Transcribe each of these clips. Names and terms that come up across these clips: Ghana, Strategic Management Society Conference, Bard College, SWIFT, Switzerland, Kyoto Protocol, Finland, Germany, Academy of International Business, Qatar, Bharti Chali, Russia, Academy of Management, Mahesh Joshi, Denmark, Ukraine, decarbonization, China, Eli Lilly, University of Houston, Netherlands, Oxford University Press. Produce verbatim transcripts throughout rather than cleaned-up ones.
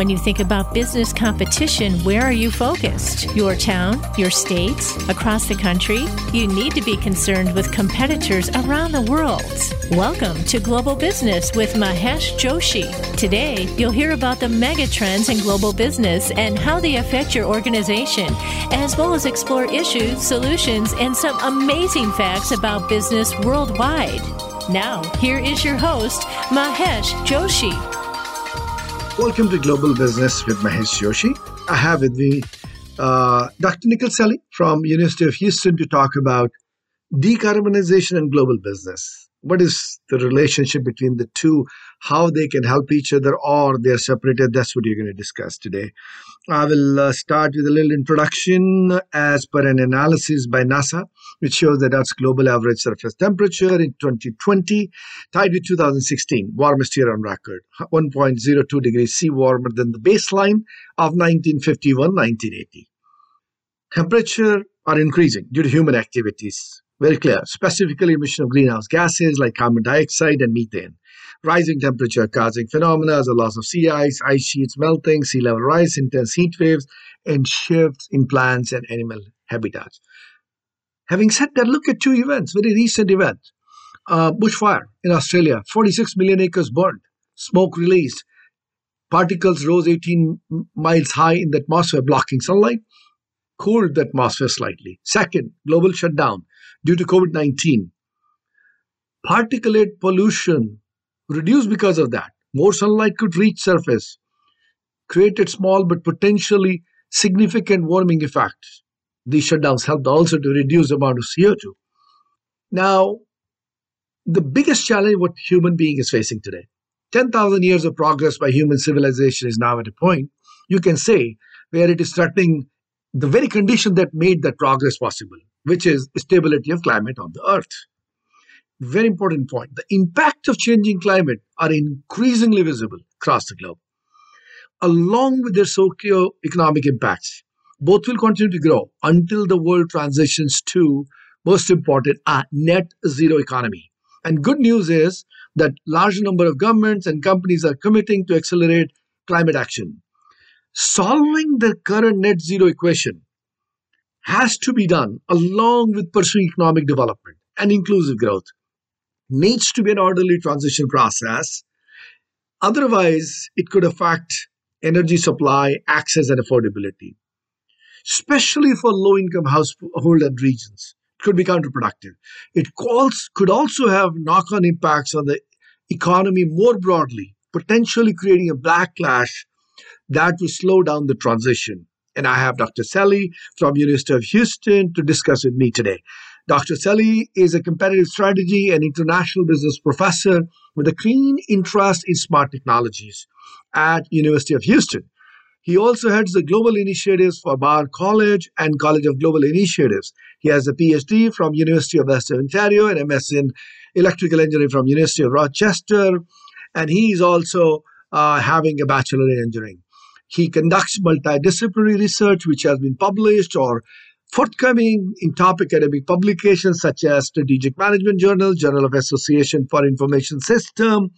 When you think about business competition, where are you focused? Your town, your state, across the country? You need to be concerned with competitors around the world. Welcome to Global Business with Mahesh Joshi. Today, you'll hear about the mega trends in global business and how they affect your organization, as well as explore issues, solutions, and some amazing facts about business worldwide. Now, here is your host, Mahesh Joshi. Welcome to Global Business with Mahesh Joshi. I have with me uh, Doctor Nikhil Celly from University of Houston to talk about decarbonization and global business. What is the relationship between the two, how they can help each other or they're separated? That's what you're going to discuss today. I will uh, start with a little introduction as per an analysis by NASA, which shows that Earth's global average surface temperature in twenty twenty, tied with two thousand sixteen, warmest year on record, one point zero two degrees Celsius warmer than the baseline of nineteen fifty-one to nineteen eighty. Temperature are increasing due to human activities. Very clear, specifically emission of greenhouse gases like carbon dioxide and methane. Rising temperature causing phenomena as a loss of sea ice, ice sheets melting, sea level rise, intense heat waves, and shifts in plants and animal habitats. Having said that, look at two events, very recent event. Uh, bushfire in Australia, forty-six million acres burned, smoke released, particles rose eighteen miles high in the atmosphere, blocking sunlight, cooled the atmosphere slightly. Second, global shutdown due to COVID nineteen. Particulate pollution reduced because of that. More sunlight could reach surface, created small but potentially significant warming effects. These shutdowns helped also to reduce the amount of C O two. Now, the biggest challenge what human being is facing today, ten thousand years of progress by human civilization is now at a point, you can say, where it is threatening the very condition that made that progress possible, which is stability of climate on the Earth. Very important point. The impact of changing climate are increasingly visible across the globe, along with their socio-economic impacts. Both will continue to grow until the world transitions to, most important, a net zero economy. And good news is that large number of governments and companies are committing to accelerate climate action. Solving the current net zero equation has to be done along with pursuing economic development and inclusive growth. Needs to be an orderly transition process. Otherwise, it could affect energy supply, access, and affordability, especially for low-income household and regions. It could be counterproductive. It could also have knock-on impacts on the economy more broadly, potentially creating a backlash that will slow down the transition. And I have Doctor Celly from University of Houston to discuss with me today. Doctor Celly is a competitive strategy and international business professor with a keen interest in smart technologies at University of Houston. He also heads the global initiatives for Bard College and College of Global Initiatives. He has a P H D from University of Western Ontario and M S in Electrical Engineering from University of Rochester. And he is also uh, having a Bachelor in Engineering. He conducts multidisciplinary research, which has been published or forthcoming in top academic publications such as Strategic Management Journal, Journal of Association for Information Systems,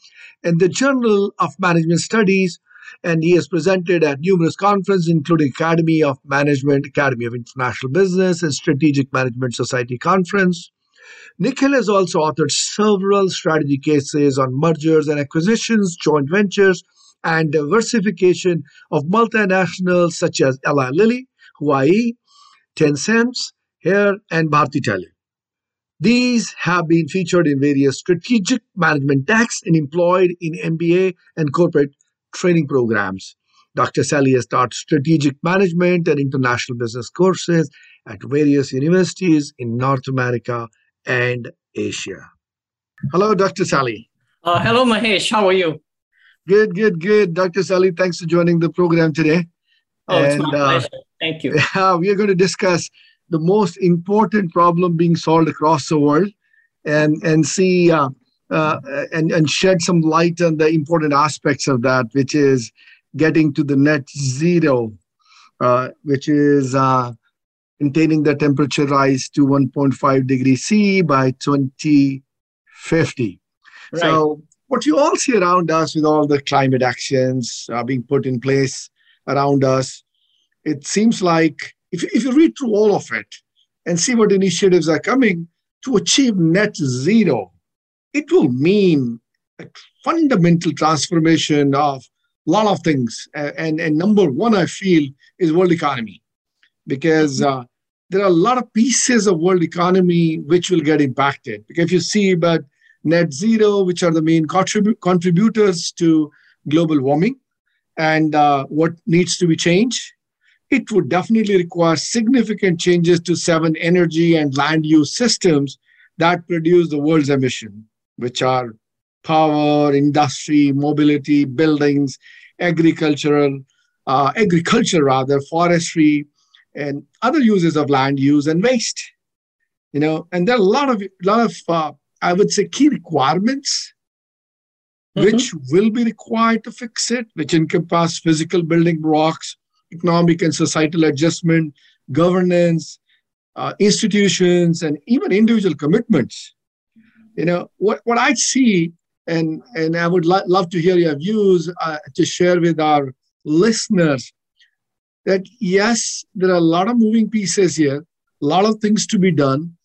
and the Journal of Management Studies. And he has presented at numerous conferences, including Academy of Management, Academy of International Business, and Strategic Management Society Conference. Nikhil has also authored several strategy cases on mergers and acquisitions, joint ventures, and diversification of multinationals such as Eli Lilly, Hawaii, Tencent, here, and Bharti Chali. These have been featured in various strategic management texts and employed in M B A and corporate training programs. Doctor Celly has taught strategic management and international business courses at various universities in North America and Asia. Hello, Doctor Celly. Uh, hello, Mahesh. How are you? Good, good, good. Doctor Celly, thanks for joining the program today. Oh, it's and, my pleasure. Uh, Thank you. Yeah, we are going to discuss the most important problem being solved across the world and, and see uh, uh, and, and shed some light on the important aspects of that, which is getting to the net zero, uh, which is uh, containing the temperature rise to one point five degrees Celsius by twenty fifty. Right. So what you all see around us with all the climate actions uh, being put in place around us, it seems like if, if you read through all of it and see what initiatives are coming to achieve net zero, it will mean a fundamental transformation of a lot of things. And, and number one, I feel, is world economy, because uh, there are a lot of pieces of world economy which will get impacted. Because if you see about net zero, which are the main contribu- contributors to global warming and uh, what needs to be changed, it would definitely require significant changes to seven energy and land use systems that produce the world's emission, which are power, industry, mobility, buildings, agricultural, uh, agriculture rather, forestry, and other uses of land use and waste. You know, and there are a lot of, lot of uh, I would say, key requirements mm-hmm. which will be required to fix it, which encompass physical building blocks, economic and societal adjustment, governance, uh, institutions, and even individual commitments. You know, what, what I see, and, and I would lo- love to hear your views uh, to share with our listeners, that yes, there are a lot of moving pieces here, a lot of things to be done,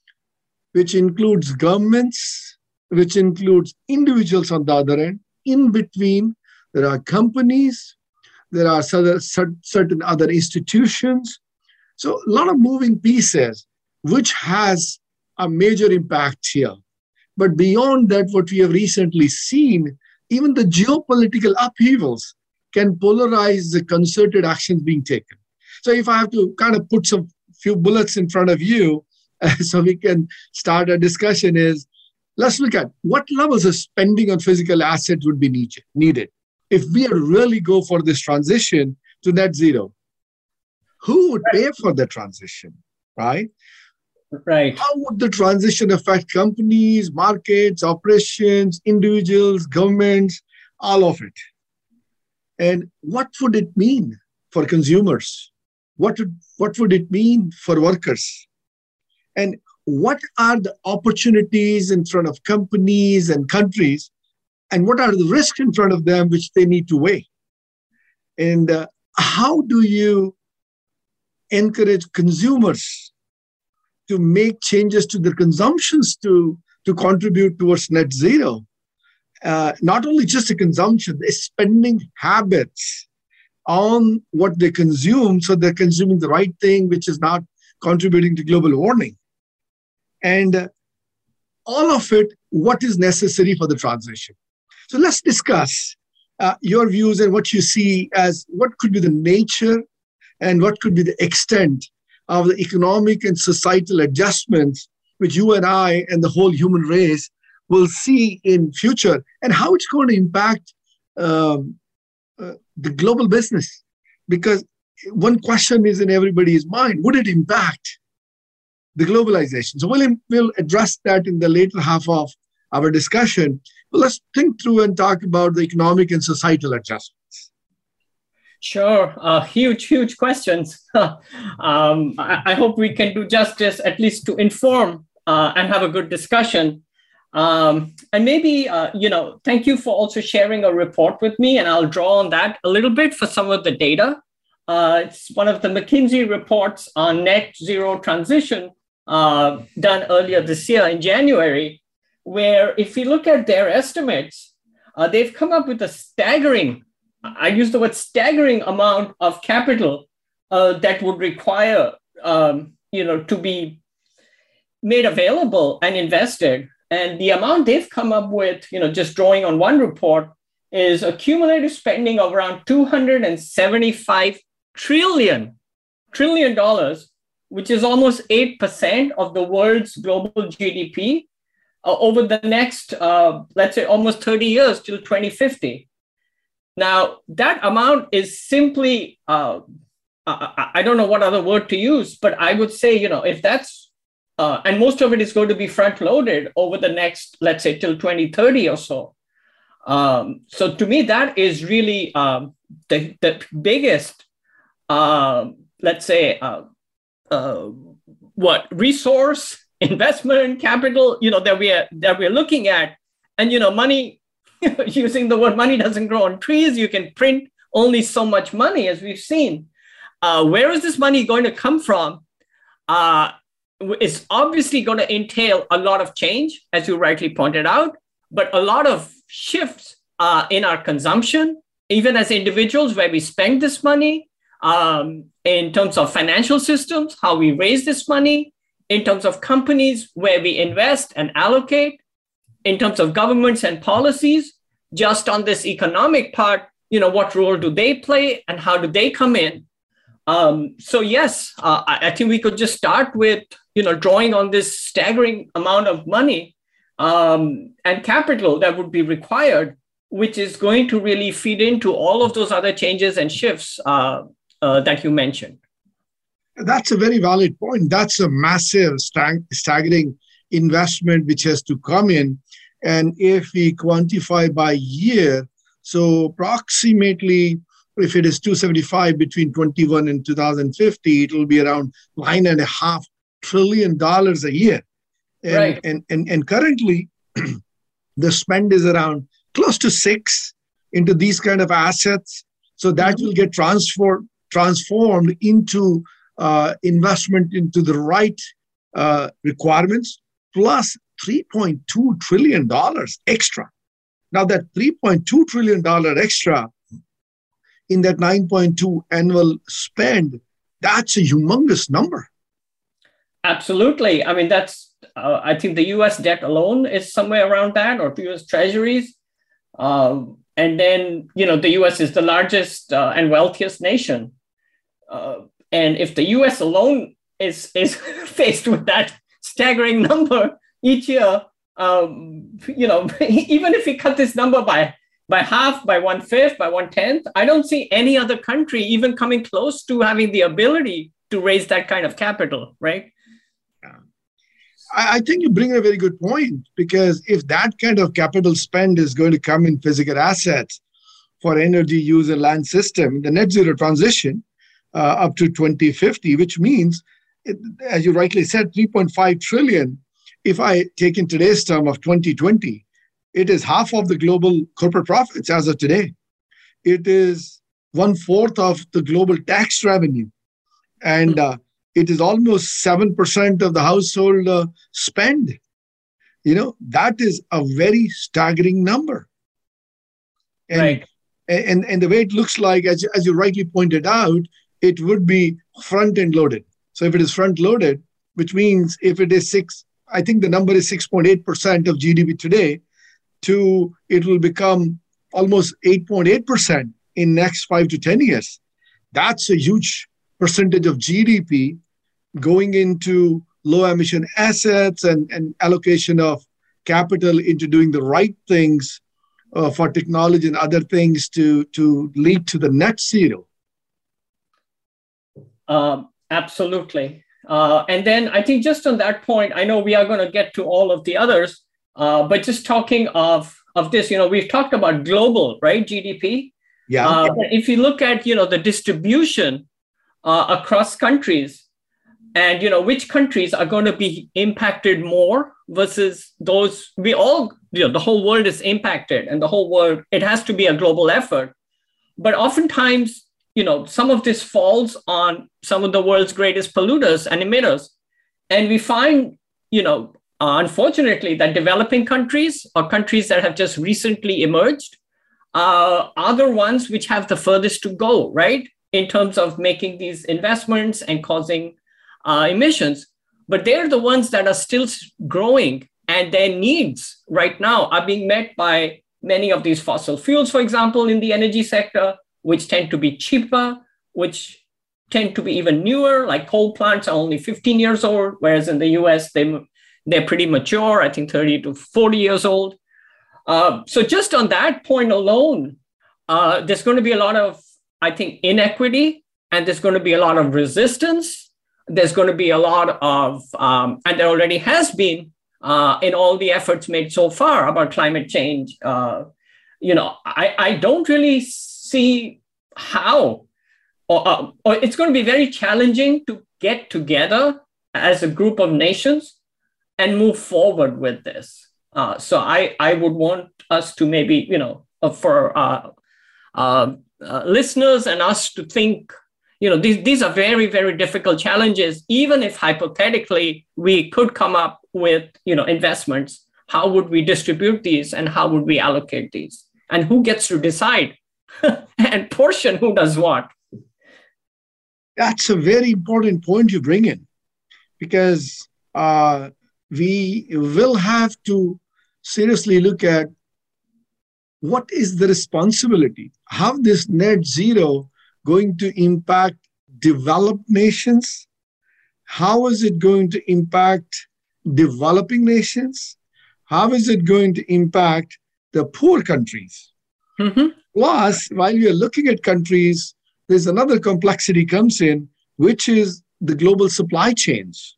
which includes governments, which includes individuals on the other end. In between, there are companies, there are certain other institutions. So a lot of moving pieces, which has a major impact here. But beyond that, what we have recently seen, even the geopolitical upheavals can polarize the concerted actions being taken. So if I have to kind of put some few bullets in front of you uh, so we can start a discussion is, let's look at what levels of spending on physical assets would be need- needed. If we really go for this transition to net zero, who would pay for the transition, right? Right. How would the transition affect companies, markets, operations, individuals, governments, all of it? And what would it mean for consumers? What would, what would it mean for workers? And what are the opportunities in front of companies and countries? And what are the risks in front of them which they need to weigh? And uh, how do you encourage consumers to make changes to their consumptions to, to contribute towards net zero? Uh, not only just the consumption, the spending habits on what they consume, so they're consuming the right thing, which is not contributing to global warming. And uh, all of it, what is necessary for the transition? So let's discuss uh, your views and what you see as what could be the nature and what could be the extent of the economic and societal adjustments which you and I and the whole human race will see in future, and how it's going to impact um, uh, the global business. Because one question is in everybody's mind, would it impact the globalization? So we'll, we'll address that in the later half of our discussion. But let's think through and talk about the economic and societal adjustments. Sure. Uh, huge, huge questions. um, I, I hope we can do justice, at least to inform uh, and have a good discussion. Um, and maybe, uh, you know, thank you for also sharing a report with me, and I'll draw on that a little bit for some of the data. Uh, it's one of the McKinsey reports on net zero transition uh, done earlier this year in January, where if you look at their estimates, uh, they've come up with a staggering, I use the word staggering amount of capital uh, that would require, um, you know, to be made available and invested. And the amount they've come up with, you know, just drawing on one report, is a cumulative spending of around two hundred seventy-five trillion dollars, which is almost eight percent of the world's global G D P uh, over the next, uh, let's say, almost thirty years till twenty fifty. Now, that amount is simply, uh, I, I don't know what other word to use, but I would say, you know, if that's, Uh, and most of it is going to be front-loaded over the next, let's say, till twenty thirty or so. Um, so to me, that is really um, the, the biggest, uh, let's say, uh, uh, what, resource, investment, capital, you know, that we are that we're looking at. And, you know, money using the word money doesn't grow on trees. You can print only so much money, as we've seen. Uh, where is this money going to come from? Uh, it's obviously going to entail a lot of change, as you rightly pointed out, but a lot of shifts uh, in our consumption, even as individuals, where we spend this money, um, in terms of financial systems, how we raise this money, in terms of companies, where we invest and allocate, in terms of governments and policies. Just on this economic part, you know, what role do they play and how do they come in? Um, so yes, uh, I think we could just start with, you know, drawing on this staggering amount of money um, and capital that would be required, which is going to really feed into all of those other changes and shifts uh, uh, that you mentioned. That's a very valid point. That's a massive, stag- staggering investment which has to come in. And if we quantify by year, so approximately, if it is two hundred seventy-five between twenty-one and two thousand fifty, it will be around nine and a half trillion dollars a year. And, right. and, and, and currently, the spend is around close to six into these kind of assets. So that mm-hmm. will get transform, transformed into uh, investment into the right uh, requirements, plus three point two trillion dollars extra. Now that three point two trillion dollars extra in that nine point two annual spend, that's a humongous number. Absolutely. I mean, that's, uh, I think the U S debt alone is somewhere around that, or U S treasuries. Um, and then, you know, the U S is the largest uh, and wealthiest nation. Uh, and if the U S alone is, is faced with that staggering number each year, um, you know, even if we cut this number by by half, by one-fifth, by one-tenth, I don't see any other country even coming close to having the ability to raise that kind of capital, right? Yeah. I, I think you bring a very good point, because if that kind of capital spend is going to come in physical assets for energy use and land system, the net zero transition uh, up to twenty fifty, which means, it, as you rightly said, three point five trillion, if I take in today's term of twenty twenty, it is half of the global corporate profits as of today. It is one-fourth of the global tax revenue. And uh, it is almost seven percent of the household uh, spend. You know, that is a very staggering number. And, right. and, and the way it looks like, as, as you rightly pointed out, it would be front-end loaded. So if it is front-loaded, which means if it is six, I think the number is six point eight percent of G D P today, to it will become almost eight point eight percent in next five to ten years. That's a huge percentage of G D P going into low emission assets and, and allocation of capital into doing the right things uh, for technology and other things to, to lead to the net zero. Uh, absolutely. Uh, and then I think just on that point, I know we are going to get to all of the others, Uh, but just talking of, of this, you know, we've talked about global, right, G D P. Yeah. Uh, but if you look at, you know, the distribution uh, across countries and, you know, which countries are going to be impacted more versus those, we all, you know, the whole world is impacted and the whole world, it has to be a global effort. But oftentimes, you know, some of this falls on some of the world's greatest polluters and emitters. And we find, you know, Uh, unfortunately, that developing countries or countries that have just recently emerged uh, are the ones which have the furthest to go, right, in terms of making these investments and causing uh, emissions. But they're the ones that are still growing, and their needs right now are being met by many of these fossil fuels, for example, in the energy sector, which tend to be cheaper, which tend to be even newer, like coal plants are only fifteen years old, whereas in the U S, they They're pretty mature, I think thirty to forty years old. Uh, so just on that point alone, uh, there's going to be a lot of, I think, inequity, and there's going to be a lot of resistance. There's going to be a lot of, um, and there already has been uh, in all the efforts made so far about climate change. Uh, you know, I, I don't really see how, or, uh, or it's going to be very challenging to get together as a group of nations and move forward with this. Uh, so I, I would want us to maybe, you know, uh, for uh, uh, uh, listeners and us to think, you know, these, these are very, very difficult challenges. Even if hypothetically we could come up with, you know, investments, how would we distribute these and how would we allocate these? And who gets to decide and portion who does what? That's a very important point you bring in, because uh, we will have to seriously look at what is the responsibility? How this net zero going to impact developed nations? How is it going to impact developing nations? How is it going to impact the poor countries? Mm-hmm. Plus, while you're looking at countries, there's another complexity comes in, which is the global supply chains.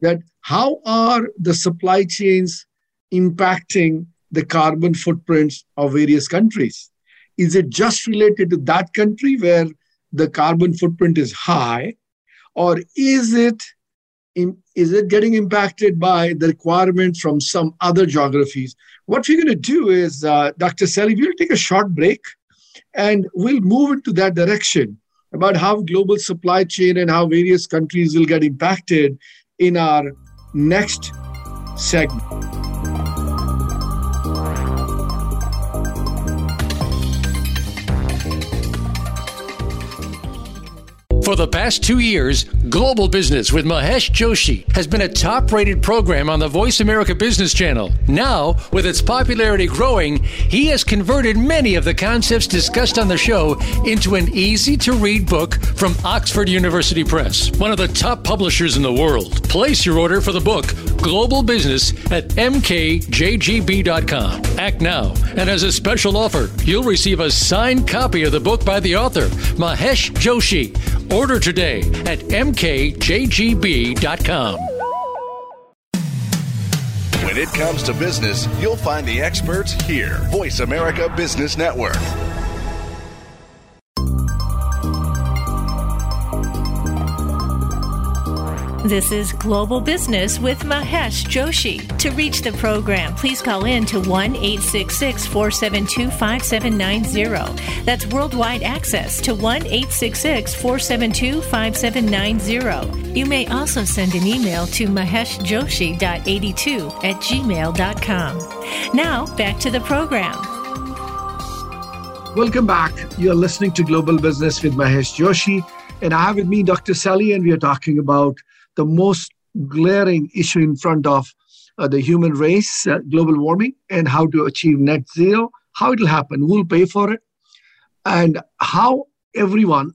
That how are the supply chains impacting the carbon footprints of various countries? Is it just related to that country where the carbon footprint is high? Or is it, is it getting impacted by the requirements from some other geographies? What we're going to do is, uh, Doctor Celly, we'll take a short break and we'll move into that direction about how global supply chain and how various countries will get impacted in our next segment. For the past two years, Global Business with Mahesh Joshi has been a top-rated program on the Voice America Business Channel. Now, with its popularity growing, he has converted many of the concepts discussed on the show into an easy-to-read book from Oxford University Press, one of the top publishers in the world. Place your order for the book, Global Business, at m k j g b dot com. Act now, and as a special offer, you'll receive a signed copy of the book by the author, Mahesh Joshi. Order today at m k j g b dot com. When it comes to business, you'll find the experts here. Voice America Business Network. This is Global Business with Mahesh Joshi. To reach the program, please call in to one eight six six, four seven two, five seven nine zero. That's worldwide access to one eight six six, four seven two, five seven nine zero. You may also send an email to mahesh joshi dot eighty two at gmail dot com. Now, back to the program. Welcome back. You're listening to Global Business with Mahesh Joshi, and I have with me Doctor Celly, and we are talking about the most glaring issue in front of uh, the human race, uh, global warming, and how to achieve net zero, how it will happen, who will pay for it, and how everyone,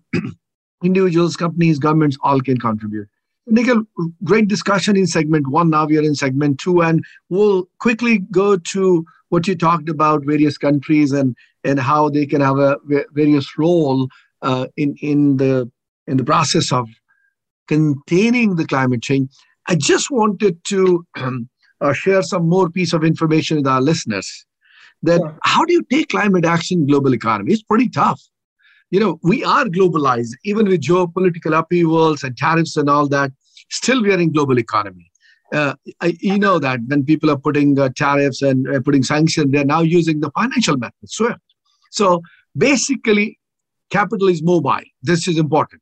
individuals, companies, governments, all can contribute. Nikhil, great discussion in segment one. Now we are in segment two, and we'll quickly go to what you talked about, various countries and, and how they can have a various role uh, in, in, the, in the process of containing the climate change. I just wanted to um, uh, share some more piece of information with our listeners. That yeah. How do you take climate action in global economy? It's pretty tough. You know, we are globalized, even with geopolitical upheavals and tariffs and all that, still we are in global economy. Uh, I, you know that when people are putting uh, tariffs and uh, putting sanctions, they're now using the financial method, SWIFT. So basically, capital is mobile. This is important.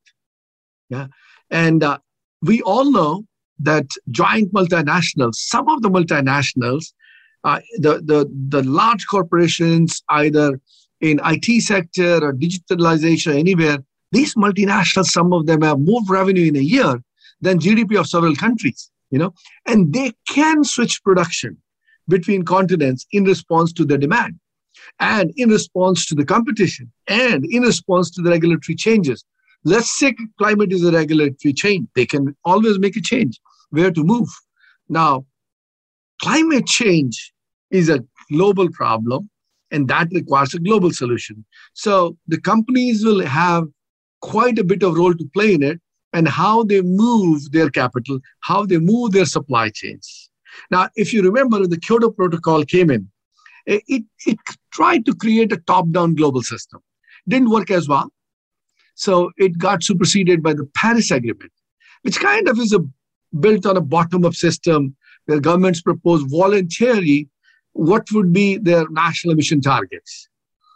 Yeah. And uh, we all know that giant multinationals, some of the multinationals, uh, the, the, the large corporations, either in I T sector or digitalization, anywhere, these multinationals, some of them have more revenue in a year than G D P of several countries, you know, and they can switch production between continents in response to the demand and in response to the competition and in response to the regulatory changes. Let's say climate is a regulatory change. They can always make a change, where to move. Now, climate change is a global problem, and that requires a global solution. So the companies will have quite a bit of role to play in it, and how they move their capital, how they move their supply chains. Now, if you remember, when the Kyoto Protocol came in, it, it tried to create a top-down global system. Didn't work as well. So it got superseded by the Paris Agreement, which kind of is a, built on a bottom-up system where governments propose voluntarily what would be their national emission targets.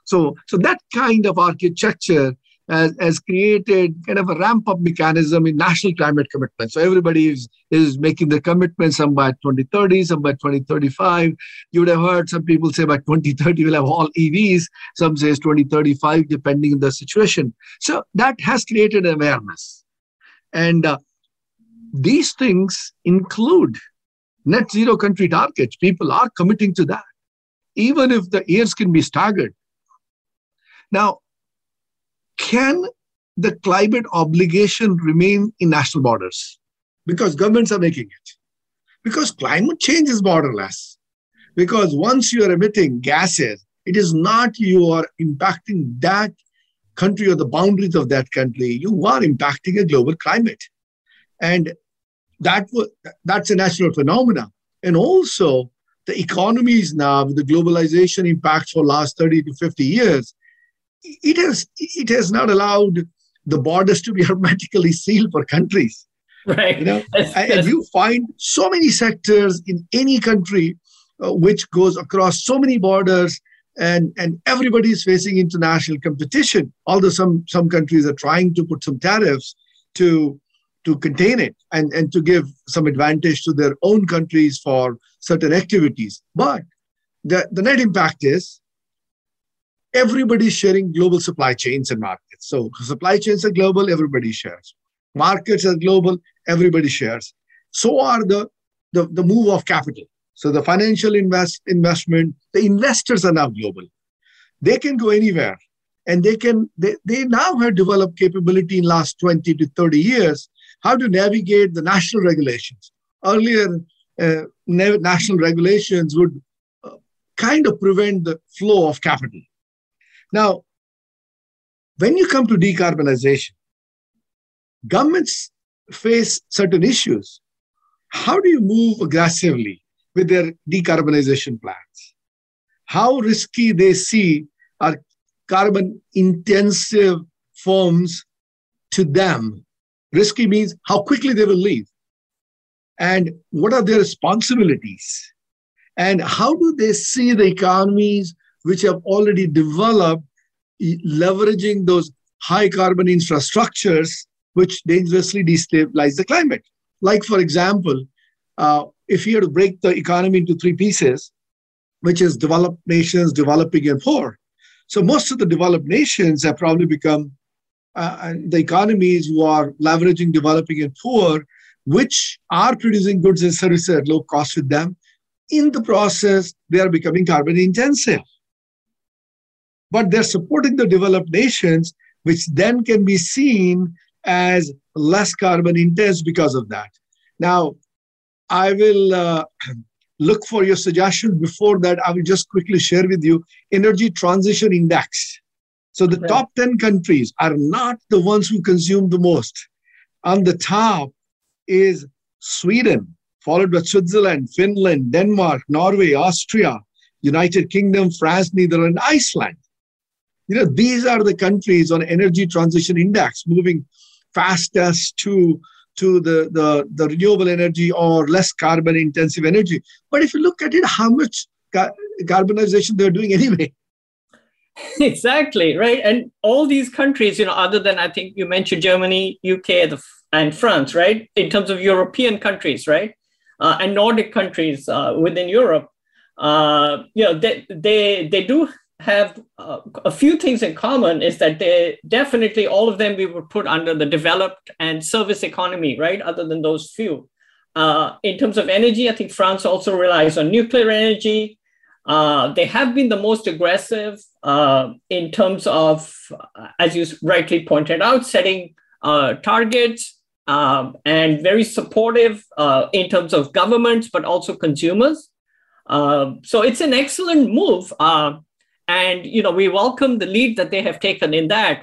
So, so that kind of architecture has, has created kind of a ramp-up mechanism in national climate commitments. So everybody is, is making the commitment, some by twenty thirty, some by twenty thirty-five. You would have heard some people say by twenty thirty we'll have all E Vs. Some say twenty thirty-five, depending on the situation. So that has created awareness. And uh, these things include net zero country targets. People are committing to that, even if the years can be staggered. Now, can the climate obligation remain in national borders? Because governments are making it. Because climate change is borderless. Because once you are emitting gases, it is not you are impacting that country or the boundaries of that country. You are impacting a global climate. And that that's a national phenomenon. And also, the economies now, with the globalization impact for the last thirty to fifty years, It has it has not allowed the borders to be hermetically sealed for countries. Right. You know? And you find so many sectors in any country uh, which goes across so many borders, and, and everybody is facing international competition, although some, some countries are trying to put some tariffs to to contain it and, and to give some advantage to their own countries for certain activities. But the, the net impact is everybody's sharing global supply chains and markets. So supply chains are global, everybody shares. Markets are global, everybody shares. So are the, the, the move of capital. So the financial invest, investment, the investors are now global. They can go anywhere. And they can they, they now have developed capability in the last twenty to thirty years, how to navigate the national regulations. Earlier, uh, national regulations would uh, kind of prevent the flow of capital. Now, when you come to decarbonization, governments face certain issues. How do you move aggressively with their decarbonization plans? How risky they see are carbon-intensive firms to them. Risky means how quickly they will leave. And what are their responsibilities? And how do they see the economies which have already developed, leveraging those high carbon infrastructures, which dangerously destabilize the climate? Like, for example, uh, if you were to break the economy into three pieces, which is developed nations, developing, and poor. So most of the developed nations have probably become uh, the economies who are leveraging, developing, and poor, which are producing goods and services at low cost with them. In the process, they are becoming carbon intensive. But they're supporting the developed nations, which then can be seen as less carbon intense because of that. Now, I will uh, look for your suggestion. Before that, I will just quickly share with you Energy Transition Index. So the okay. top ten countries are not the ones who consume the most. On the top is Sweden, followed by Switzerland, Finland, Denmark, Norway, Austria, United Kingdom, France, Netherlands, Iceland. You know, these are the countries on Energy Transition Index moving fastest to, to the, the, the renewable energy or less carbon-intensive energy. But if you look at it, how much ca- carbonization they're doing anyway. Exactly, right? And all these countries, you know, other than I think you mentioned Germany, U K, the, and France, right? In terms of European countries, right? Uh, and Nordic countries uh, within Europe, uh, you know, they, they, they do... have uh, a few things in common is that they definitely, all of them we would put under the developed and service economy, right? Other than those few. Uh, in terms of energy, I think France also relies on nuclear energy. Uh, they have been the most aggressive uh, in terms of, as you rightly pointed out, setting uh, targets um, and very supportive uh, in terms of governments, but also consumers. Uh, so it's an excellent move. Uh, And, you know, we welcome the lead that they have taken in that.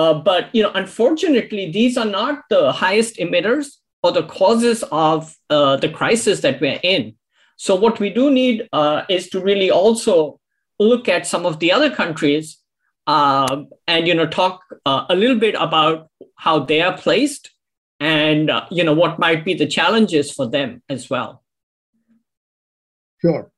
Uh, but, you know, unfortunately, these are not the highest emitters or the causes of uh, the crisis that we're in. So what we do need uh, is to really also look at some of the other countries uh, and, you know, talk uh, a little bit about how they are placed and, uh, you know, what might be the challenges for them as well. Sure.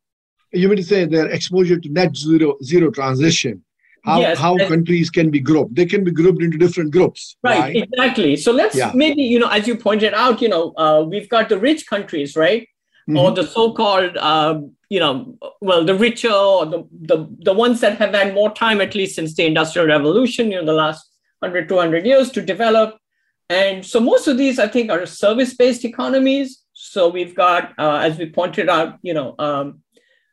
You mean to say their exposure to net zero zero transition, how, yes, how countries can be grouped. They can be grouped into different groups. Right, right? Exactly. So let's yeah. maybe, you know, as you pointed out, you know, uh, we've got the rich countries, right? Mm-hmm. Or the so-called, uh, you know, well, the richer or the, the, the ones that have had more time, at least since the Industrial Revolution, you know, the last one hundred, two hundred years to develop. And so most of these, I think, are service-based economies. So we've got, uh, as we pointed out, you know, um,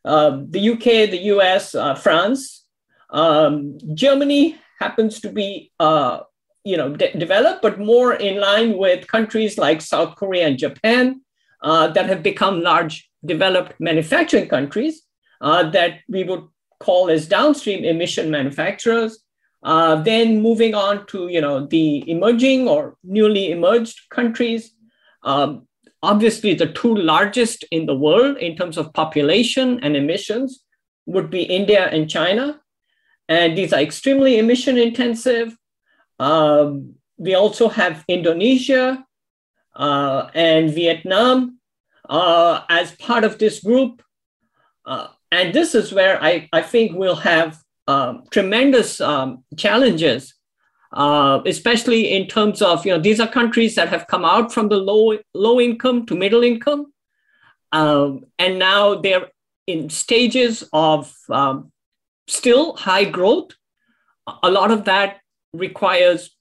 uh, the U K, the U S, uh, France. Um, Germany happens to be, uh, you know, de- developed, but more in line with countries like South Korea and Japan uh, that have become large developed manufacturing countries uh, that we would call as downstream emission manufacturers. Uh, then moving on to, you know, the emerging or newly emerged countries. Um, obviously, the two largest in the world in terms of population and emissions would be India and China. And these are extremely emission intensive. Um, we also have Indonesia uh, and Vietnam uh, as part of this group. Uh, and this is where I, I think we'll have um, tremendous um, challenges, uh, especially in terms of, you know, these are countries that have come out from the low, low income to middle income. Um, and now they're in stages of um, still high growth. A lot of that requires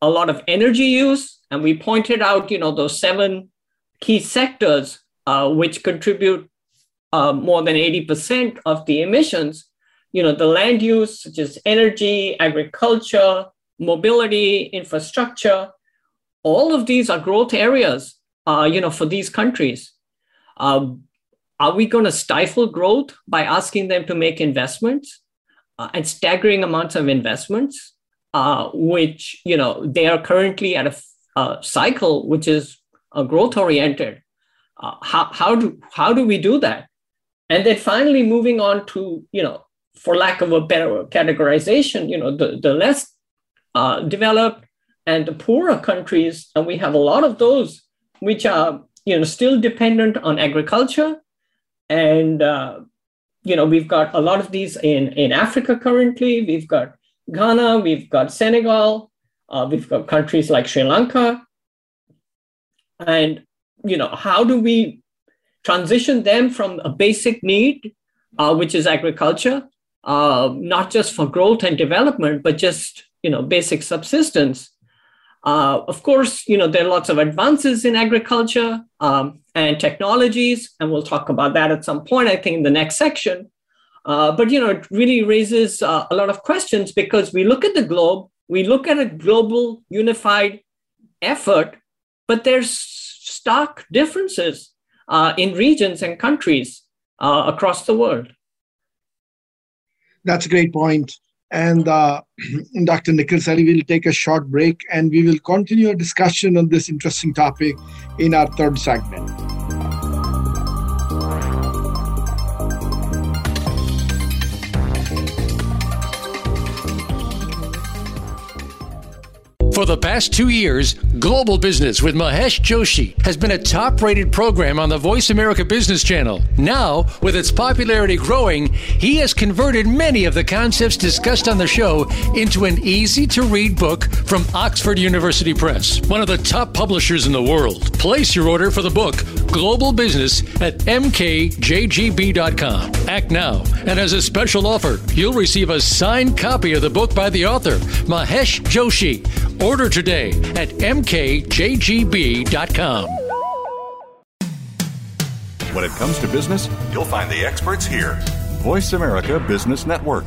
a lot of energy use. And we pointed out, you know, those seven key sectors, uh, which contribute uh, more than eighty percent of the emissions, you know, the land use, such as energy, agriculture, mobility, infrastructure, all of these are growth areas, uh, you know, for these countries. Um, are we going to stifle growth by asking them to make investments? Uh, and staggering amounts of investments, uh, which, you know, they are currently at a uh, cycle which is uh, growth oriented. Uh, how how do how do we do that? And then finally, moving on to, you know, for lack of a better categorization, you know, the the less uh, developed and the poorer countries, and we have a lot of those which are, you know, still dependent on agriculture, and uh, you know, we've got a lot of these in, in Africa currently. We've got Ghana, we've got Senegal, uh, we've got countries like Sri Lanka. And, you know, how do we transition them from a basic need, uh, which is agriculture, uh, not just for growth and development, but just, you know, basic subsistence? Uh, of course, you know, there are lots of advances in agriculture um, and technologies, and we'll talk about that at some point, I think, in the next section. Uh, but, you know, it really raises uh, a lot of questions because we look at the globe, we look at a global unified effort, but there's stark differences uh, in regions and countries uh, across the world. That's a great point. And uh, Doctor Nikhil Celly will take a short break and we will continue our discussion on this interesting topic in our third segment. For the past two years, Global Business with Mahesh Joshi has been a top-rated program on the Voice America Business Channel. Now, with its popularity growing, he has converted many of the concepts discussed on the show into an easy-to-read book from Oxford University Press, one of the top publishers in the world. Place your order for the book, Global Business, at m k j g b dot com. Act now, and as a special offer, you'll receive a signed copy of the book by the author, Mahesh Joshi. Order today at m k j g b dot com. When it comes to business, you'll find the experts here. Voice America Business Network.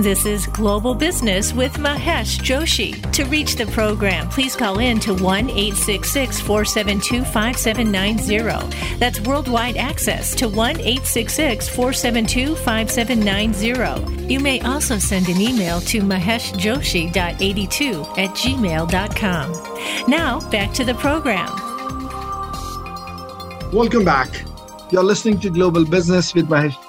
This is Global Business with Mahesh Joshi. To reach the program, please call in to one eight six six, four seven two, five seven nine zero. That's worldwide access to one eight six six, four seven two, five seven nine zero. You may also send an email to maheshjoshi dot eighty-two at gmail dot com. Now, back to the program. Welcome back. You're listening to Global Business with Mahesh Joshi.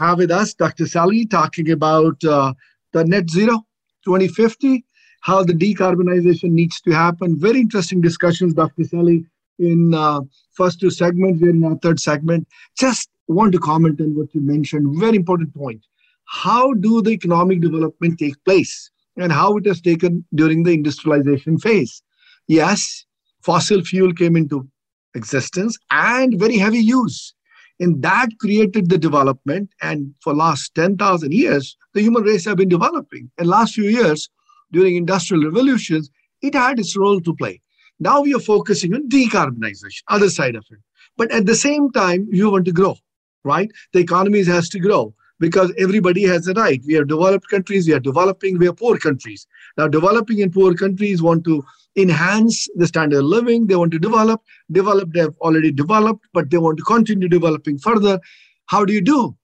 Have with us Doctor Celly talking about uh, the net zero twenty fifty, how the decarbonization needs to happen. Very interesting discussions, Doctor Celly, in uh, first two segments. We're in our third segment. Just want to comment on what you mentioned. Very important point. How do the economic development take place and how it has taken during the industrialization phase? Yes, fossil fuel came into existence and very heavy use. And that created the development. And for the last ten thousand years, the human race have been developing. And last few years, during industrial revolutions, it had its role to play. Now we are focusing on decarbonization, other side of it. But at the same time, you want to grow, right? The economies has to grow because everybody has a right. We are developed countries, we are developing, we are poor countries. Now developing and poor countries want to enhance the standard of living, they want to develop, develop, they have already developed, but they want to continue developing further. How do you do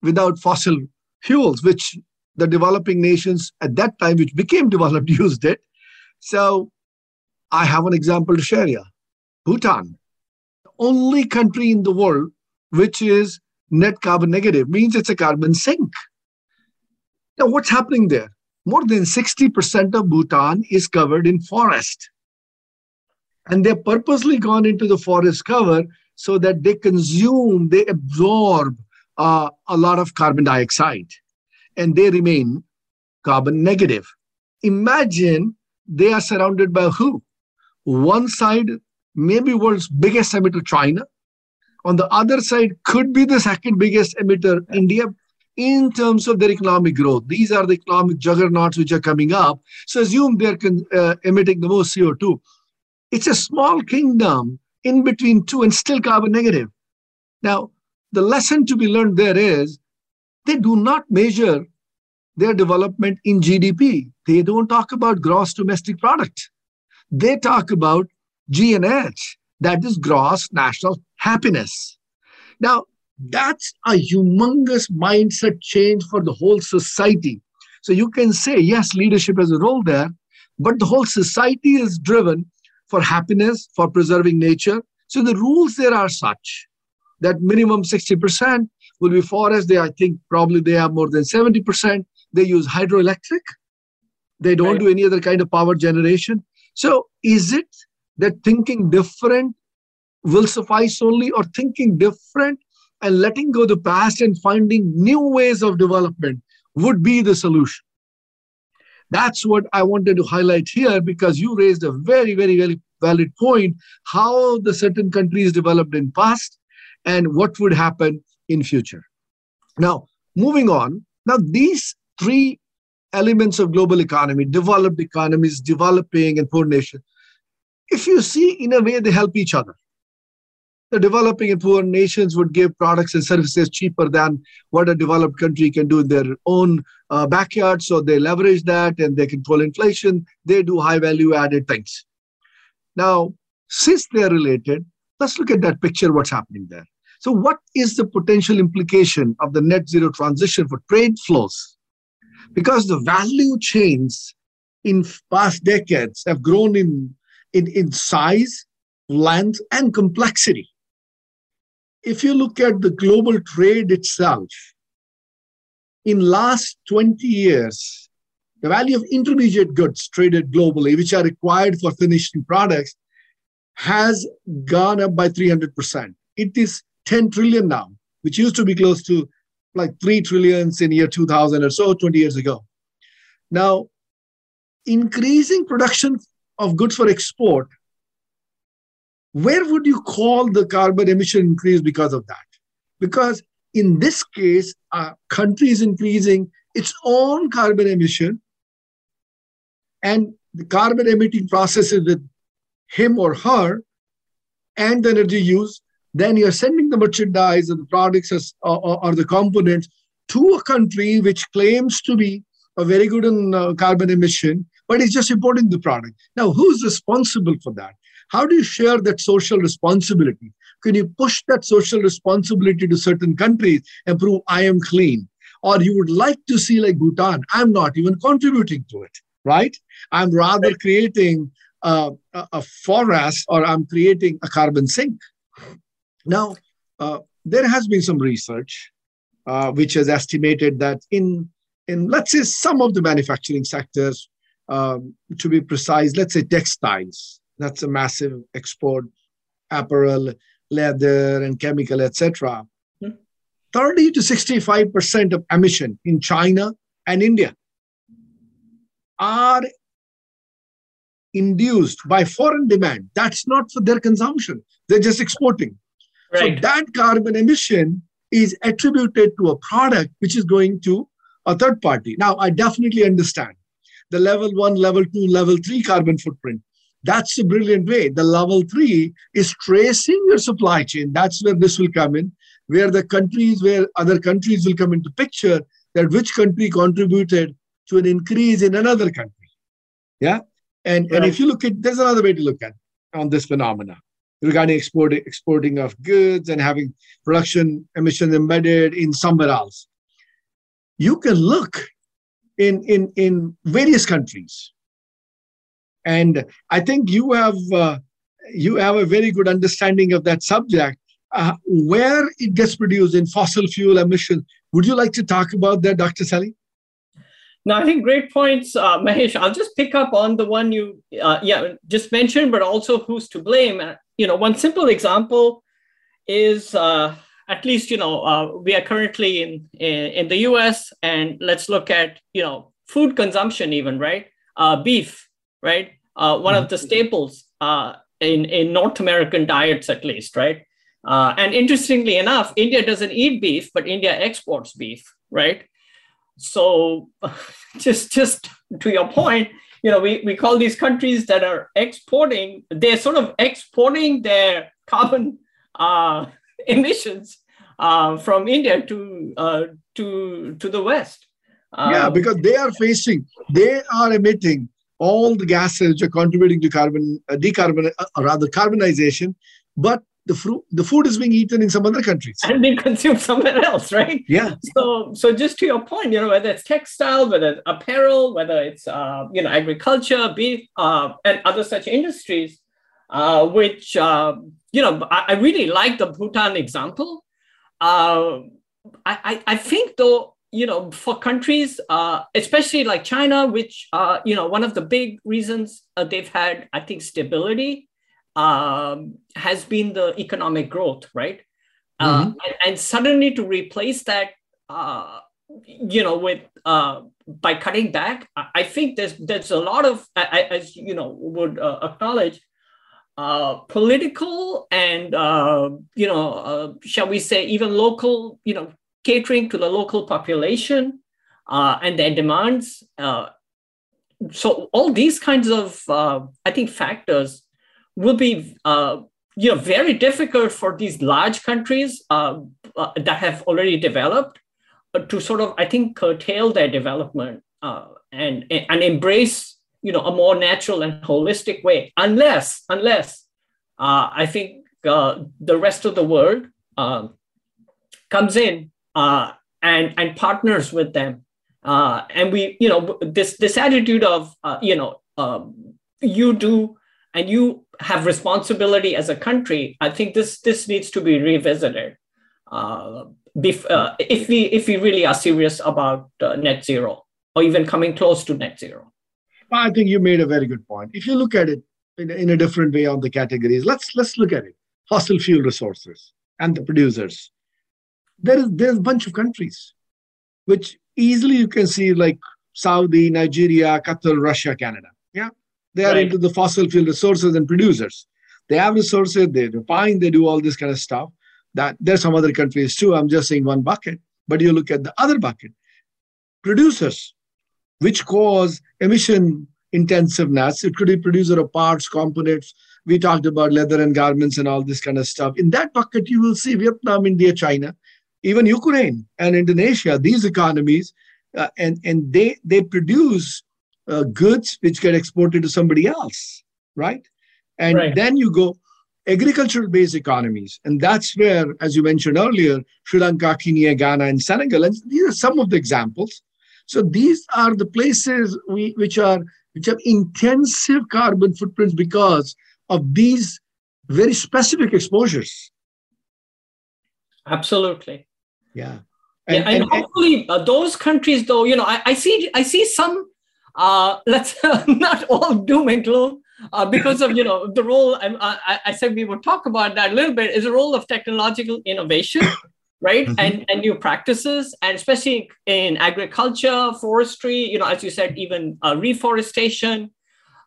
without fossil fuels, which the developing nations at that time, which became developed, used it? So I have an example to share here. Bhutan, the only country in the world which is net carbon negative, means it's a carbon sink. Now, what's happening there? More than sixty percent of Bhutan is covered in forest. And they've purposely gone into the forest cover so that they consume, they absorb uh, a lot of carbon dioxide. And they remain carbon negative. Imagine they are surrounded by who? One side, maybe world's biggest emitter, China. On the other side, could be the second biggest emitter, India, in terms of their economic growth. These are the economic juggernauts which are coming up. So assume they're con- uh, emitting the most C O two. It's a small kingdom in between two and still carbon negative. Now, the lesson to be learned there is they do not measure their development in G D P. They don't talk about gross domestic product. They talk about G N H, that is gross national happiness. Now, that's a humongous mindset change for the whole society. So you can say, yes, leadership has a role there, but the whole society is driven for happiness, for preserving nature. So the rules there are such that minimum sixty percent will be forest. They, I think probably they have more than seventy percent. They use hydroelectric. They don't right. do any other kind of power generation. So is it that thinking different will suffice only, or thinking different and letting go the past and finding new ways of development would be the solution? That's what I wanted to highlight here, because you raised a very, very, very valid point, how the certain countries developed in past and what would happen in future. Now, moving on. Now, these three elements of global economy, developed economies, developing and poor nations, if you see, in a way, they help each other. The developing and poor nations would give products and services cheaper than what a developed country can do in their own uh, backyard. So they leverage that and they control inflation. They do high value added things. Now, since they're related, let's look at that picture, what's happening there. So what is the potential implication of the net zero transition for trade flows? Because the value chains in past decades have grown in, in, in size, length, and complexity. If you look at the global trade itself, in last twenty years, the value of intermediate goods traded globally, which are required for finishing products, has gone up by three hundred percent. It is ten trillion now, which used to be close to like three trillion in year two thousand or so, twenty years ago. Now, increasing production of goods for export, where would you call the carbon emission increase because of that? Because in this case, a country is increasing its own carbon emission, and the carbon emitting process is with him or her and the energy use. Then you're sending the merchandise or the products or, or, or the components to a country which claims to be a very good in uh, carbon emission, but it's just importing the product. Now, who's responsible for that? How do you share that social responsibility? Can you push that social responsibility to certain countries and prove I am clean? Or you would like to see, like Bhutan, I'm not even contributing to it, right? I'm rather creating uh, a, a forest, or I'm creating a carbon sink. Now, uh, there has been some research uh, which has estimated that in, in, let's say, some of the manufacturing sectors, um, to be precise, let's say textiles. That's a massive export, apparel, leather, and chemical, et cetera. Mm-hmm. thirty to sixty-five percent of emission in China and India are induced by foreign demand. That's not for their consumption. They're just exporting. Right. So that carbon emission is attributed to a product which is going to a third party. Now, I definitely understand the level one, level two, level three carbon footprint. That's a brilliant way. The level three is tracing your supply chain. That's where this will come in, where the countries, where other countries will come into picture, that which country contributed to an increase in another country. Yeah. And, and if you look at, there's another way to look at on this phenomena regarding exporting, exporting of goods and having production emissions embedded in somewhere else. You can look in, in, in various countries. And I think you have, uh, you have a very good understanding of that subject, uh, where it gets produced in fossil fuel emissions. Would you like to talk about that, Doctor Celly? No, I think great points, uh, Mahesh. I'll just pick up on the one you uh, yeah, just mentioned, but also who's to blame. You know, one simple example is uh, at least, you know, uh, we are currently in, in, in the U S, and let's look at, you know, food consumption even, right? Uh, beef, right? Uh, one mm-hmm. of the staples uh, in, in North American diets, at least, right? Uh, and interestingly enough, India doesn't eat beef, but India exports beef, right? So just just to your point, you know, we, we call these countries that are exporting, they're sort of exporting their carbon uh, emissions uh, from India to uh, to to the West. Um, yeah, because they are facing, they are emitting all the gases which are contributing to carbon, uh, decarbon, uh, or rather carbonization, but The fruit, the food is being eaten in some other countries and being consumed somewhere else, right? Yeah. So, so just to your point, you know, whether it's textile, whether it's apparel, whether it's uh, you know, agriculture, beef, uh, and other such industries, uh, which uh, you know, I, I really like the Bhutan example. Uh, I, I think though, you know, for countries, uh, especially like China, which uh, you know, one of the big reasons uh, they've had, I think, stability. Um, has been the economic growth, right? Uh, mm-hmm. and, and suddenly to replace that, uh, you know, with uh, by cutting back, I, I think there's there's a lot of, I, I, as you know, would uh, acknowledge, uh, political and uh, you know, uh, shall we say, even local, you know, catering to the local population uh, and their demands. Uh, so all these kinds of, uh, I think, factors will be uh, you know, very difficult for these large countries uh, uh, that have already developed uh, to sort of, I think, curtail their development uh, and, and embrace, you know, a more natural and holistic way, unless, unless uh, I think uh, the rest of the world uh, comes in uh, and, and partners with them. Uh, and we, you know, this, this attitude of, uh, you know, um, you do, and you have responsibility as a country. I think this this needs to be revisited uh, bef- uh, if we if we really are serious about uh, net zero or even coming close to net zero. I think you made a very good point. If you look at it in, in a different way on the categories, let's let's look at it. Fossil fuel resources and the producers. There is there's a bunch of countries, which easily you can see like Saudi, Nigeria, Qatar, Russia, Canada. Yeah. They are right. into the fossil fuel resources and producers. They have resources, they refine, they do all this kind of stuff. That there's some other countries too. I'm just saying one bucket, but you look at the other bucket. Producers, which cause emission intensiveness. It could be producer of parts, components. We talked about leather and garments and all this kind of stuff. In that bucket, you will see Vietnam, India, China, even Ukraine and Indonesia, these economies, uh, and, and they, they produce Uh, goods which get exported to somebody else, right? And right. then you go agricultural-based economies. And that's where, as you mentioned earlier, Sri Lanka, Kenya, Ghana, and Senegal. And these are some of the examples. So these are the places we, which are which have intensive carbon footprints because of these very specific exposures. Absolutely. Yeah. And, yeah, and, and hopefully uh, those countries, though, you know, I, I see I see some uh, let's not all doom and gloom uh, because of, you know, the role, and I, I said we will talk about that a little bit, is the role of technological innovation, right? Mm-hmm. And, and new practices, and especially in agriculture, forestry, you know, as you said, even uh, reforestation.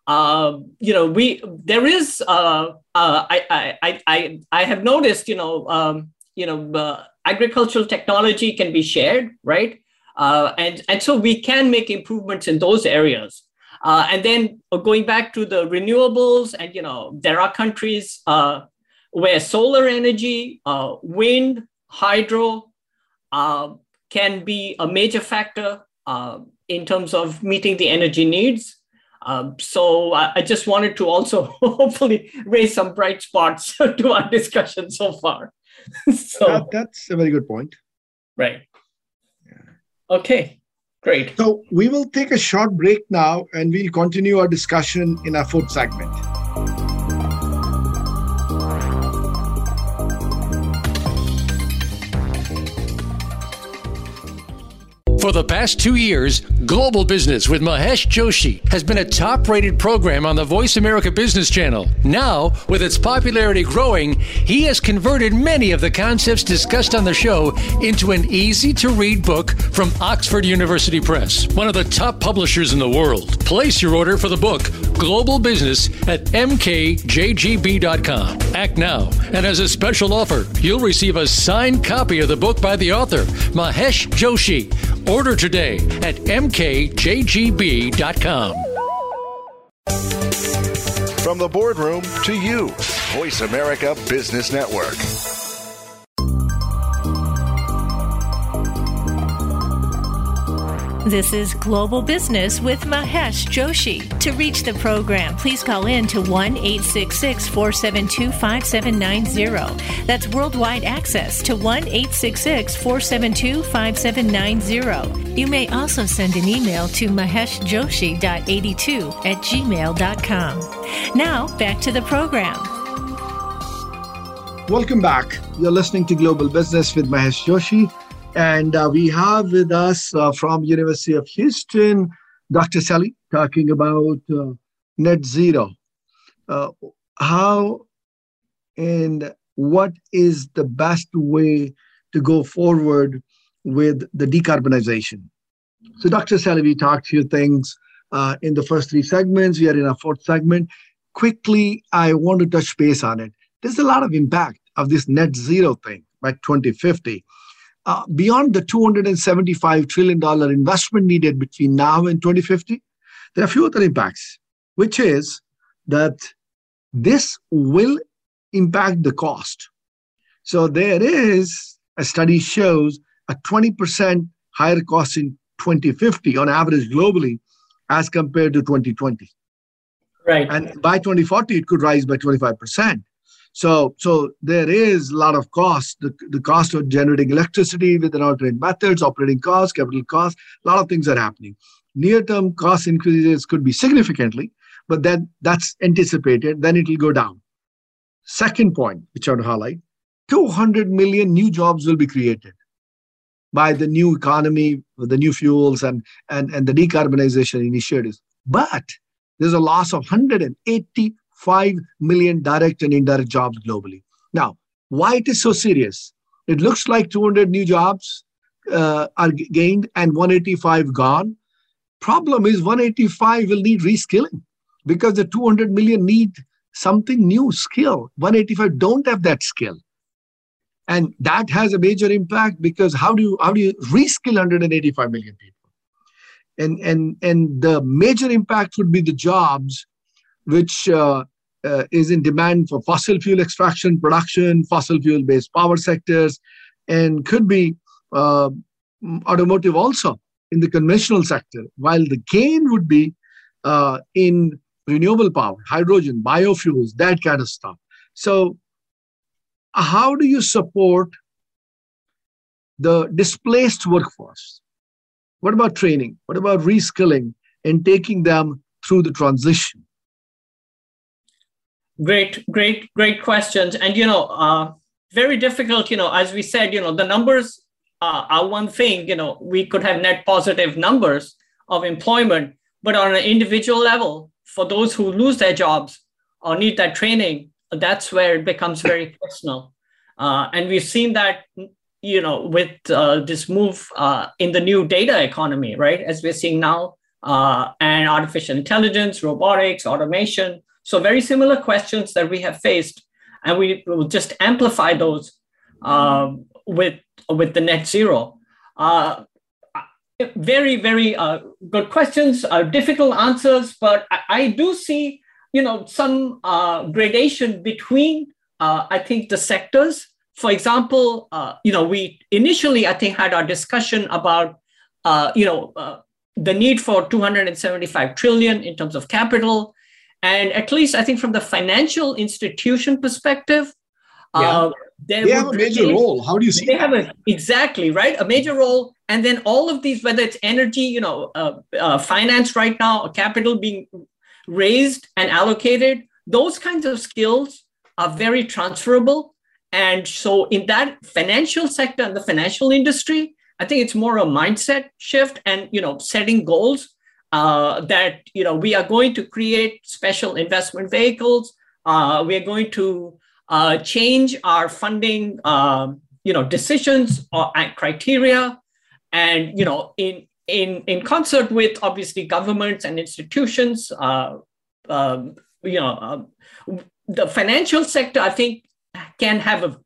Uh, you know, we, there is, uh, uh, I, I, I, I have noticed, you know, um, you know, uh, agricultural technology can be shared, right? Uh, and, and so we can make improvements in those areas. Uh, and then going back to the renewables, and, you know, there are countries uh, where solar energy, uh, wind, hydro uh, can be a major factor uh, in terms of meeting the energy needs. Um, so I, I just wanted to also hopefully raise some bright spots to our discussion so far. So that, that's a very good point. Right. Yeah. Okay, great. So we will take a short break now, and we'll continue our discussion in our fourth segment. For the past two years, Global Business with Mahesh Joshi has been a top-rated program on the Voice America Business Channel. Now, with its popularity growing, he has converted many of the concepts discussed on the show into an easy-to-read book from Oxford University Press, one of the top publishers in the world. Place your order for the book, Global Business, at m k j g b dot com. Act now, and as a special offer, you'll receive a signed copy of the book by the author, Mahesh Joshi. Order today at m k j g b dot com. From the boardroom to you, Voice America Business Network. This is Global Business with Mahesh Joshi. To reach the program, please call in to one eight six six, four seven two, five seven nine zero. That's worldwide access to one eight six six, four seven two, five seven nine zero. You may also send an email to maheshjoshi dot eighty-two at gmail dot com. Now, back to the program. Welcome back. You're listening to Global Business with Mahesh Joshi. And uh, we have with us uh, from University of Houston, Doctor Celly, talking about uh, net zero. Uh, how and what is the best way to go forward with the decarbonization? So, Doctor Celly, we talked a few things uh, in the first three segments. We are in our fourth segment. Quickly, I want to touch base on it. There's a lot of impact of this net zero thing by twenty fifty. Uh, beyond the two hundred seventy-five trillion dollars investment needed between now and twenty fifty, there are a few other impacts, which is that this will impact the cost. So there is, a study shows, a twenty percent higher cost in twenty fifty on average globally as compared to twenty twenty. Right. And by twenty forty, it could rise by twenty-five percent. So, so there is a lot of cost, the, the cost of generating electricity with an alternate methods, operating costs, capital costs, a lot of things are happening. Near-term cost increases could be significantly, but then that's anticipated, then it will go down. Second point, which I want to highlight, two hundred million new jobs will be created by the new economy, the new fuels, and, and, and the decarbonization initiatives. But there's a loss of one hundred eighty-five million direct and indirect jobs globally. Now, why it is so serious? It looks like two hundred new jobs uh, are gained and one hundred eighty-five gone. Problem is one hundred eighty-five will need reskilling because the two hundred million need something new skill. one hundred eighty-five don't have that skill. And that has a major impact because how do you, how do you reskill one hundred eighty-five million people? And, and, and the major impact would be the jobs which uh, uh, is in demand for fossil fuel extraction, production, fossil fuel-based power sectors, and could be uh, automotive also in the conventional sector, while the gain would be uh, in renewable power, hydrogen, biofuels, that kind of stuff. So how do you support the displaced workforce? What about training? What about reskilling and taking them through the transition? Great, great, great questions. And, you know, uh, very difficult, you know, as we said, you know, the numbers uh, are one thing, you know, we could have net positive numbers of employment, But on an individual level, for those who lose their jobs or need that training, that's where it becomes very personal. Uh, and we've seen that, you know, with uh, this move uh, in the new data economy, right? As we're seeing now, uh, and artificial intelligence, robotics, automation. So very similar questions that we have faced, and we will just amplify those um, with with the net zero. Uh, very, very uh, good questions, uh, difficult answers, but I, I do see, you know, some uh, gradation between, uh, I think, the sectors. For example, uh, you know, we initially, I think, had our discussion about, uh, you know, uh, the need for two hundred seventy-five trillion dollars in terms of capital. And at least, I think, from the financial institution perspective, yeah. uh, they have a major a, role. How do you see they that? Have a, exactly, right? A major role. And then all of these, whether it's energy, you know, uh, uh, finance right now, or capital being raised and allocated, those kinds of skills are very transferable. And so in that financial sector and the financial industry, I think it's more a mindset shift and, you know, setting goals uh, that, you know, we are going to create special investment vehicles. Uh, we are going to uh, change our funding, um, you know, decisions or criteria. And, you know, in in in concert with, obviously, governments and institutions, uh, um, you know, uh, the financial sector, I think, can have a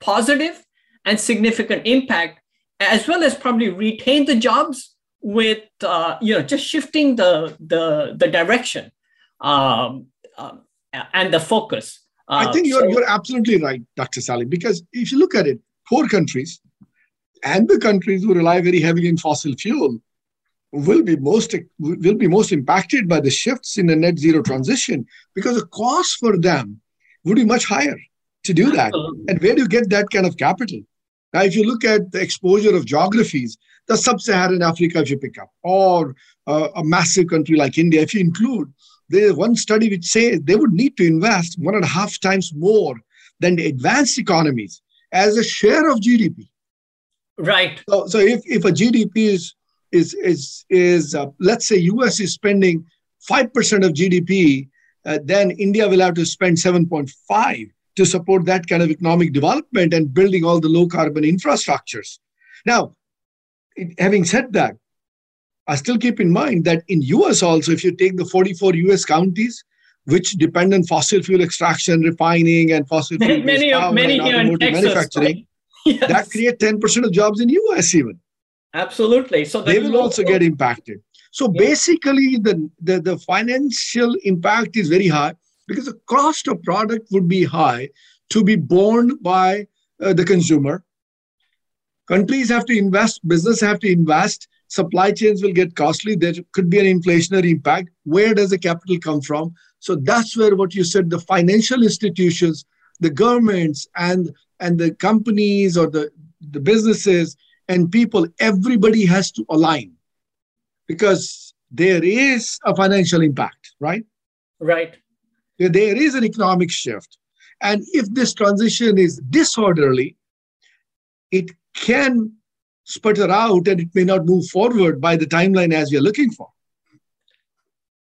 positive and significant impact, as well as probably retain the jobs with, uh, you know, just shifting the the, the direction um, um, and the focus. Uh, I think you're, so, you're absolutely right, Doctor Celly, because if you look at it, poor countries and the countries who rely very heavily on fossil fuel will be most will be most impacted by the shifts in the net zero transition, because the cost for them would be much higher to do that. Absolutely. And where do you get that kind of capital? Now, if you look at the exposure of geographies, the sub-Saharan Africa, if you pick up, or uh, a massive country like India, if you include, there's one study which says they would need to invest one and a half times more than the advanced economies as a share of G D P. Right. So, so if, if a G D P is, is, is, is uh, let's say U S is spending five percent of G D P, uh, then India will have to spend seven point five to support that kind of economic development and building all the low carbon infrastructures. Now, it, having said that, I still keep in mind that in U S also, if you take the forty-four U S counties, which depend on fossil fuel extraction, refining, and fossil fuel many, power many and automotive manufacturing, right? Yes. That creates ten percent of jobs in U S even. Absolutely. So they will also get impacted. So yeah. basically, the, the, the financial impact is very high because the cost of product would be high to be borne by uh, the consumer. Countries have to invest. Business have to invest. Supply chains will get costly. There could be an inflationary impact. Where does the capital come from? So that's where what you said, the financial institutions, the governments, and and the companies or the, the businesses and people, everybody has to align because there is a financial impact, right? Right. There is an economic shift. And if this transition is disorderly, it can sputter out and it may not move forward by the timeline as we are looking for.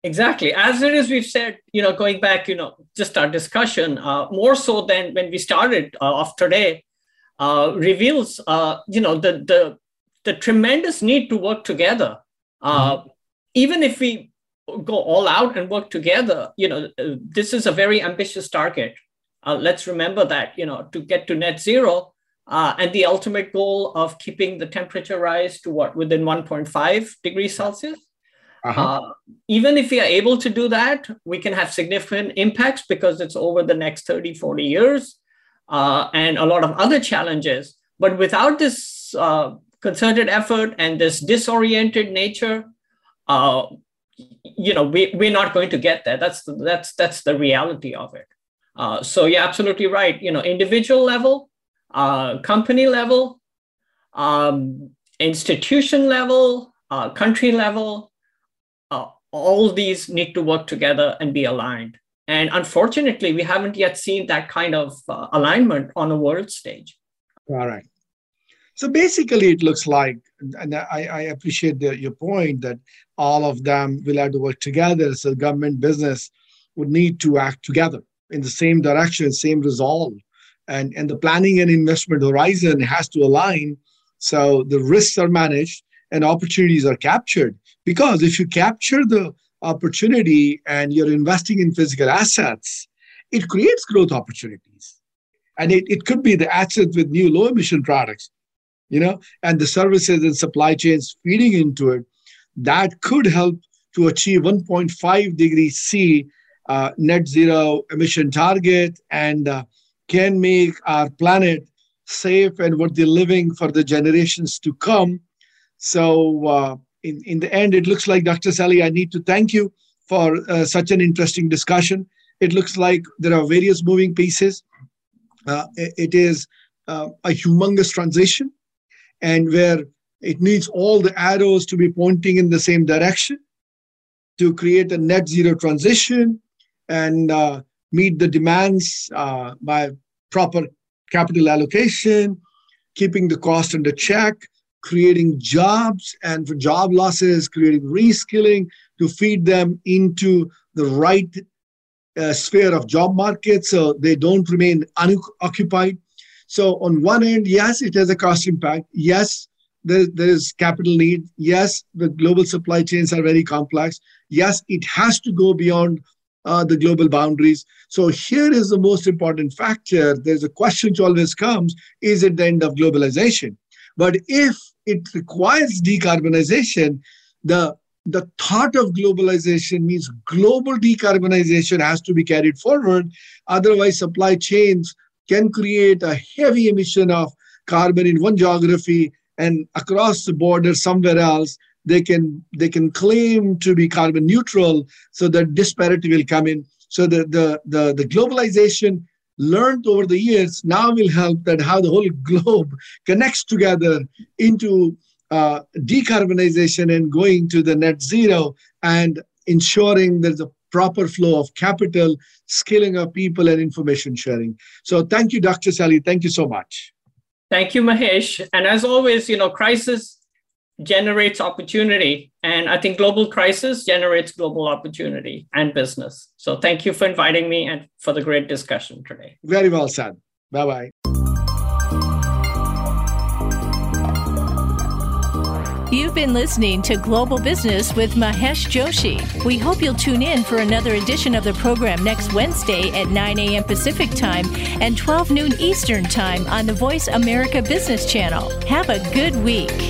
Exactly. As it is, we've said, you know, going back, you know, just our discussion, uh, more so than when we started uh, off today, uh, reveals, uh, you know, the, the the tremendous need to work together. Uh, mm-hmm. Even if we go all out and work together, you know, uh, this is a very ambitious target. Uh, let's remember that, you know, to get to net zero uh, and the ultimate goal of keeping the temperature rise to what, within one point five degrees Celsius. Uh-huh. Uh, even if we are able to do that, we can have significant impacts because it's over the next thirty, forty years uh, and a lot of other challenges. But without this uh, concerted effort and this disoriented nature, uh, you know, we, we're not going to get there. That's the, that's, that's the reality of it. Uh, so you're absolutely right. You know, individual level, uh, company level, um, institution level, uh, country level, all these need to work together and be aligned. And unfortunately, we haven't yet seen that kind of uh, alignment on a world stage. All right. So basically, it looks like, and I, I appreciate the, your point that all of them will have to work together. So government business would need to act together in the same direction, same resolve. And, and the planning and investment horizon has to align so the risks are managed and opportunities are captured. Because if you capture the opportunity and you're investing in physical assets, it creates growth opportunities. And it, it could be the assets with new low emission products, you know, and the services and supply chains feeding into it that could help to achieve one point five degrees C uh, net zero emission target and uh, can make our planet safe and worthy living for the generations to come. So uh, in, in the end, it looks like, Doctor Celly, I need to thank you for uh, such an interesting discussion. It looks like there are various moving pieces. Uh, it, it is uh, a humongous transition, and where it needs all the arrows to be pointing in the same direction to create a net zero transition and uh, meet the demands uh, by proper capital allocation, keeping the cost under check, creating jobs, and for job losses, creating reskilling to feed them into the right uh, sphere of job market so they don't remain unoccupied. So on one end, yes, it has a cost impact. Yes, there, there is capital need. Yes, the global supply chains are very complex. Yes, it has to go beyond Uh, the global boundaries. So here is the most important factor. There's a question which always comes, is it the end of globalization? But if it requires decarbonization, the, the thought of globalization means global decarbonization has to be carried forward. Otherwise, supply chains can create a heavy emission of carbon in one geography and across the border somewhere else. They can they can claim to be carbon neutral, so the disparity will come in. So the, the, the, the globalization learned over the years now will help that how the whole globe connects together into uh, decarbonization and going to the net zero and ensuring there's a proper flow of capital, skilling of people, and information sharing. So thank you, Doctor Celly. Thank you so much. Thank you, Mahesh. And as always, you know, crisis generates opportunity. And I think global crisis generates global opportunity and business. So thank you for inviting me and for the great discussion today. Very well said. Bye-bye. You've been listening to Global Business with Mahesh Joshi. We hope you'll tune in for another edition of the program next Wednesday at nine a.m. Pacific Time and twelve noon Eastern Time on the Voice America Business Channel. Have a good week.